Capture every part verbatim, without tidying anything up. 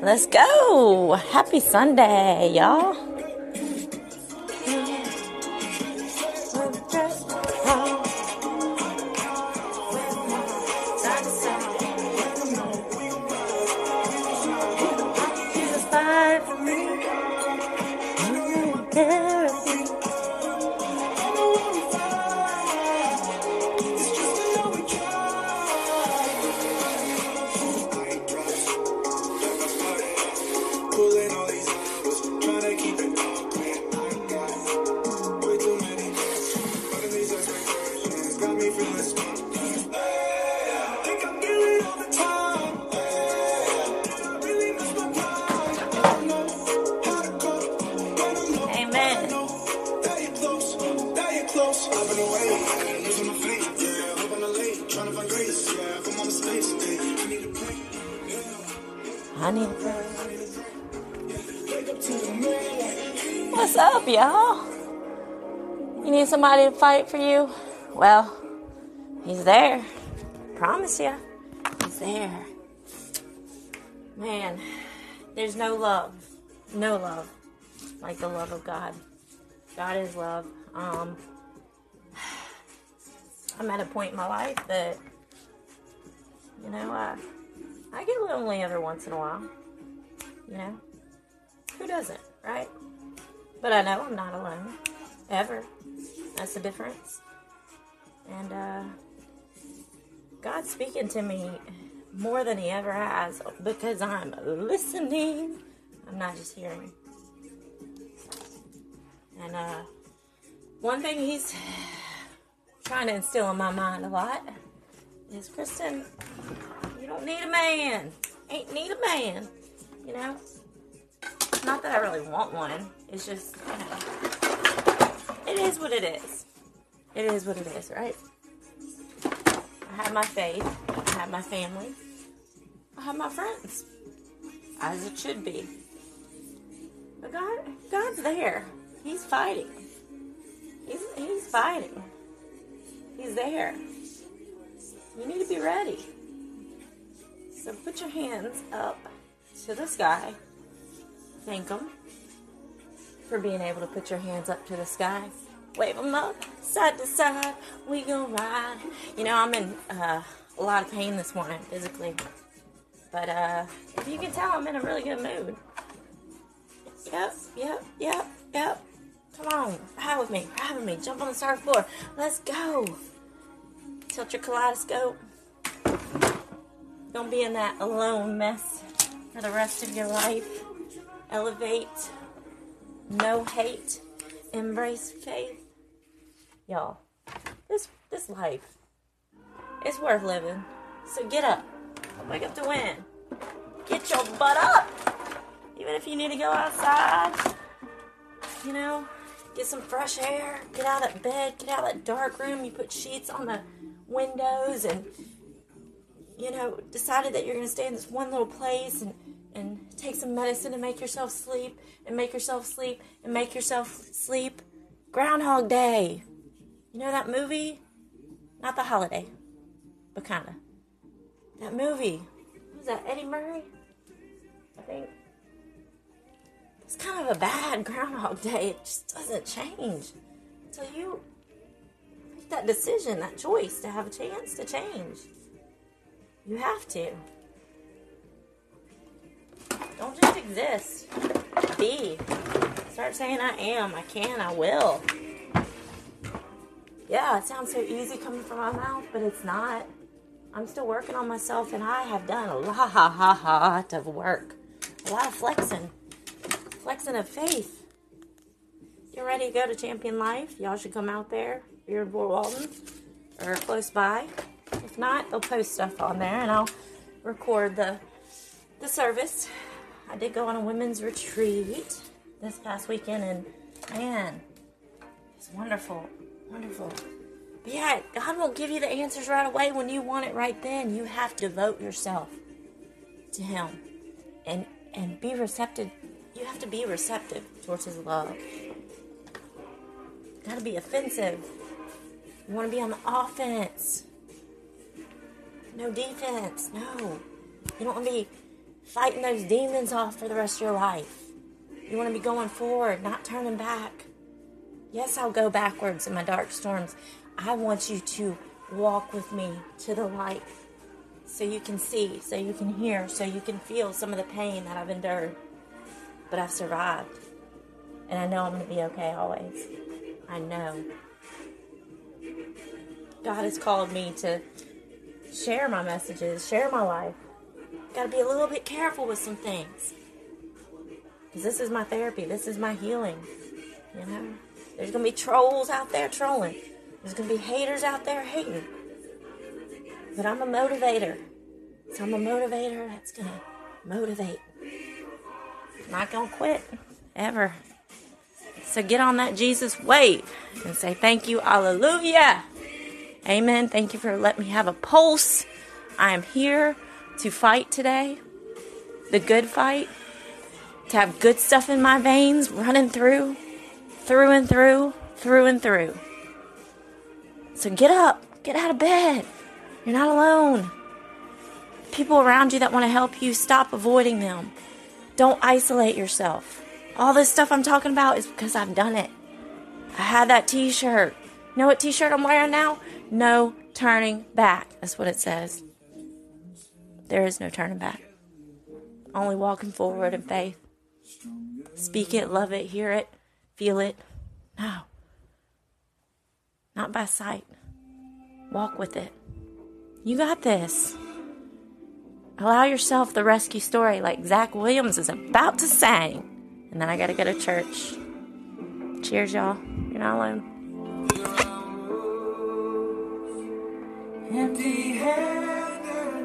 Let's go. Happy Sunday, y'all. What's up, y'all? You need somebody to fight for you? Well, he's there. Promise ya. He's there. Man, there's no love. No love. Like the love of God. God is love. Um, I'm at a point in my life that, you know, I, I get lonely every once in a while. You know? Who doesn't, right? But I know I'm not alone. Ever. That's the difference. And uh, God's speaking to me more than he ever has because I'm listening. I'm not just hearing. And uh, one thing he's trying to instill in my mind a lot is, Kristen, you don't need a man. Ain't need a man. You know? Not that I really want one. It's just, you know, it is what it is. It is what it is, right? I have my faith. I have my family. I have my friends. As it should be. But God, God's there. He's fighting. He's, he's fighting. He's there. You need to be ready. So put your hands up to the sky. Thank him for being able to put your hands up to the sky. Wave them up, side to side, we gon' ride. You know, I'm in uh, a lot of pain this morning, physically. But uh, if you can tell, I'm in a really good mood. Yep, yep, yep, yep. Come on, ride with me, ride with me, jump on the surfboard. Let's go. Tilt your kaleidoscope. Don't be in that alone mess for the rest of your life. Elevate. No hate. Embrace faith. Y'all, this this life, it's worth living. So get up. Wake up to win. Get your butt up. Even if you need to go outside, you know, get some fresh air. Get out of that bed. Get out of that dark room. You put sheets on the windows and, you know, decided that you're going to stay in this one little place and and take some medicine to make yourself sleep, and make yourself sleep, and make yourself sleep. Groundhog Day. You know that movie? Not The Holiday, but kind of. That movie. What was that, Eddie Murphy? I think. It's kind of a bad Groundhog Day. It just doesn't change until you make that decision, that choice to have a chance to change. You have to. Don't just exist. Be. Start saying I am, I can, I will. Yeah, it sounds so easy coming from my mouth, but it's not. I'm still working on myself, and I have done a lot of work. A lot of flexing. Flexing of faith. You're ready to go to Champion Life? Y'all should come out there. Beardmore Walton. Or close by. If not, they'll post stuff on there, and I'll record the the service. I did go on a women's retreat this past weekend, and man, it's wonderful, wonderful. But yeah, God won't give you the answers right away when you want it right then. You have to devote yourself to Him and and be receptive. You have to be receptive towards His love. Got to be offensive. You want to be on the offense. No defense. No. You don't want to be fighting those demons off for the rest of your life. You want to be going forward, not turning back. Yes, I'll go backwards in my dark storms. I want you to walk with me to the light so you can see, so you can hear, so you can feel some of the pain that I've endured. But I've survived. And I know I'm going to be okay always. I know. God has called me to share my messages, share my life. Got to be a little bit careful with some things. Because this is my therapy. This is my healing. You know? There's going to be trolls out there trolling. There's going to be haters out there hating. But I'm a motivator. So I'm a motivator that's going to motivate. I'm not going to quit. Ever. So get on that Jesus wave and say thank you. Hallelujah. Amen. Thank you for letting me have a pulse. I am here to fight today. The good fight. To have good stuff in my veins running through, through and through, through and through. So get up. Get out of bed. You're not alone. People around you that want to help you, stop avoiding them. Don't isolate yourself. All this stuff I'm talking about is because I've done it. I had that t-shirt. You know what t-shirt I'm wearing now? No turning back. That's what it says. There is no turning back. Only walking forward in faith. Speak it, love it, hear it, feel it. No. Not by sight. Walk with it. You got this. Allow yourself the rescue story like Zach Williams is about to sing. And then I got to go to church. Cheers, y'all. You're not alone. Empty-handed,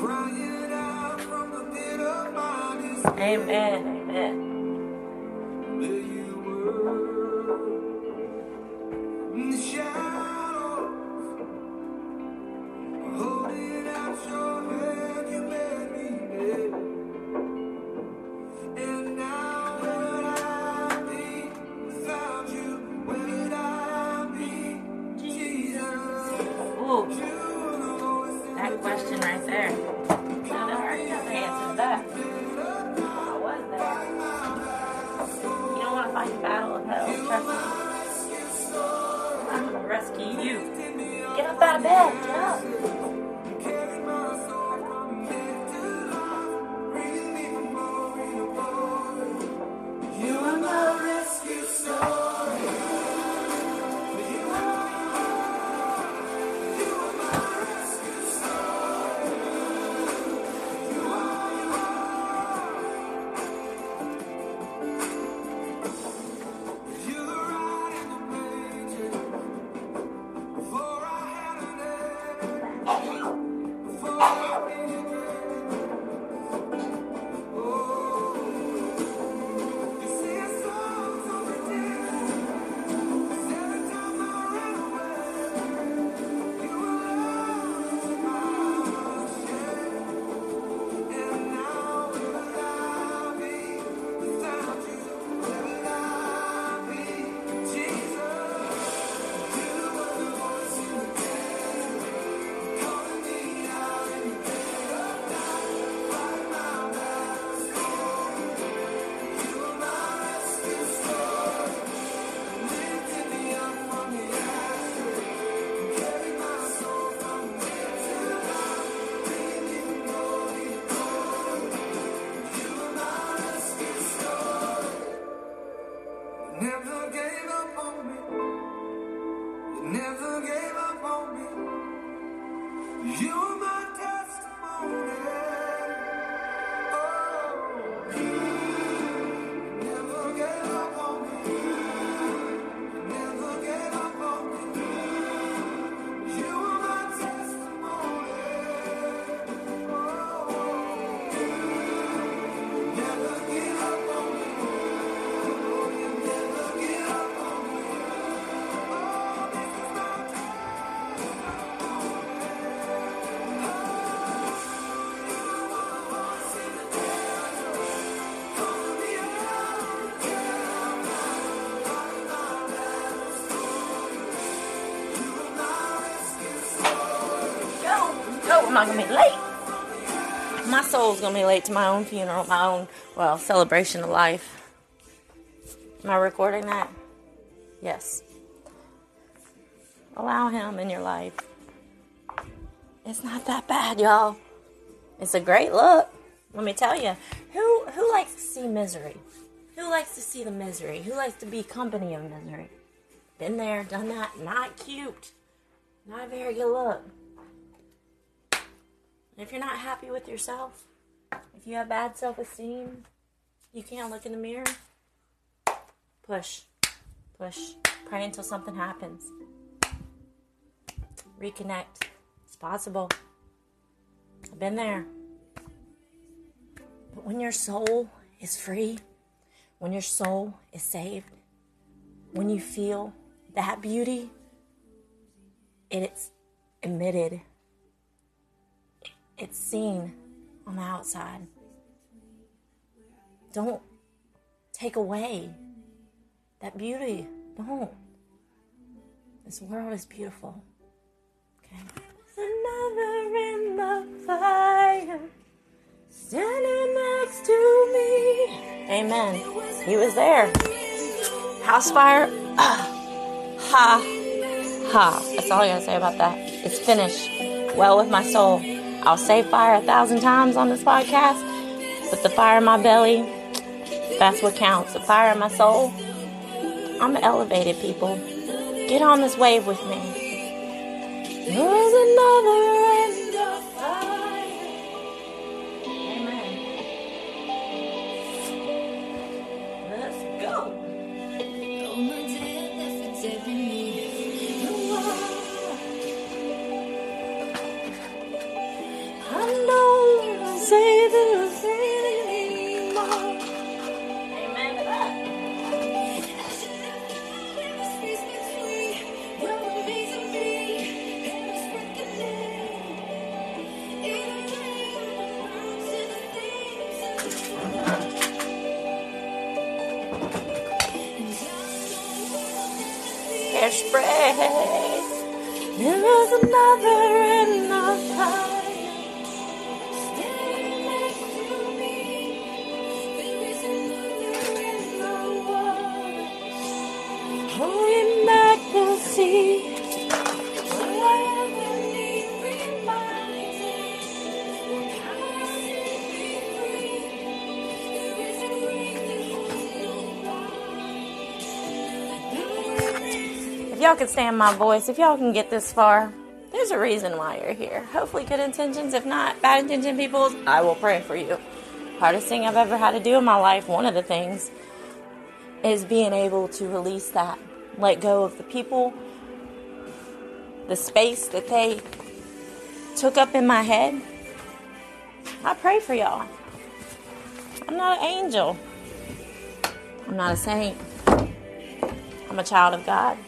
crying out from the pit of my despair. Amen, amen. There you were in the shadows, holding out your hand, you made me dead. I'm not gonna be late. my soul's going to be late to my own funeral, my own, well, celebration of life. Am I recording that? Yes. Allow him in your life. It's not that bad, y'all. It's a great look. Let me tell you. Who who likes to see misery? Who likes to see the misery? Who likes to be company of misery? Been there, done that. Not cute. Not a very good look. If you're not happy with yourself, if you have bad self-esteem, you can't look in the mirror. Push. Push. Pray until something happens. Reconnect. It's possible. I've been there. But when your soul is free, when your soul is saved, when you feel that beauty, it's emitted. It's seen on the outside. Don't take away that beauty. Don't. This world is beautiful. Okay. There's another in the fire standing next to me. Amen. He was there. House fire. Ah. Ha. Ha. That's all I gotta say about that. It's finished. Well with my soul. I'll say fire a thousand times on this podcast, but the fire in my belly, that's what counts. The fire in my soul, I'm elevated, people. Get on this wave with me. There's another end of fire. Amen. Let's go. Y'all can stand my voice. If y'all can get this far, there's a reason why you're here. Hopefully good intentions. If not, bad intention people, I will pray for you. Hardest thing I've ever had to do in my life, one of the things, is being able to release that. Let go of the people, the space that they took up in my head. I pray for y'all. I'm not an angel. I'm not a saint. I'm a child of God.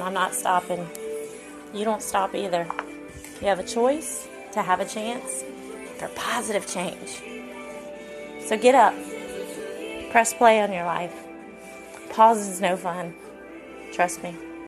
I'm not stopping. You don't stop either. You have a choice to have a chance for positive change. So get up. Press play on your life. Pause is no fun. Trust me.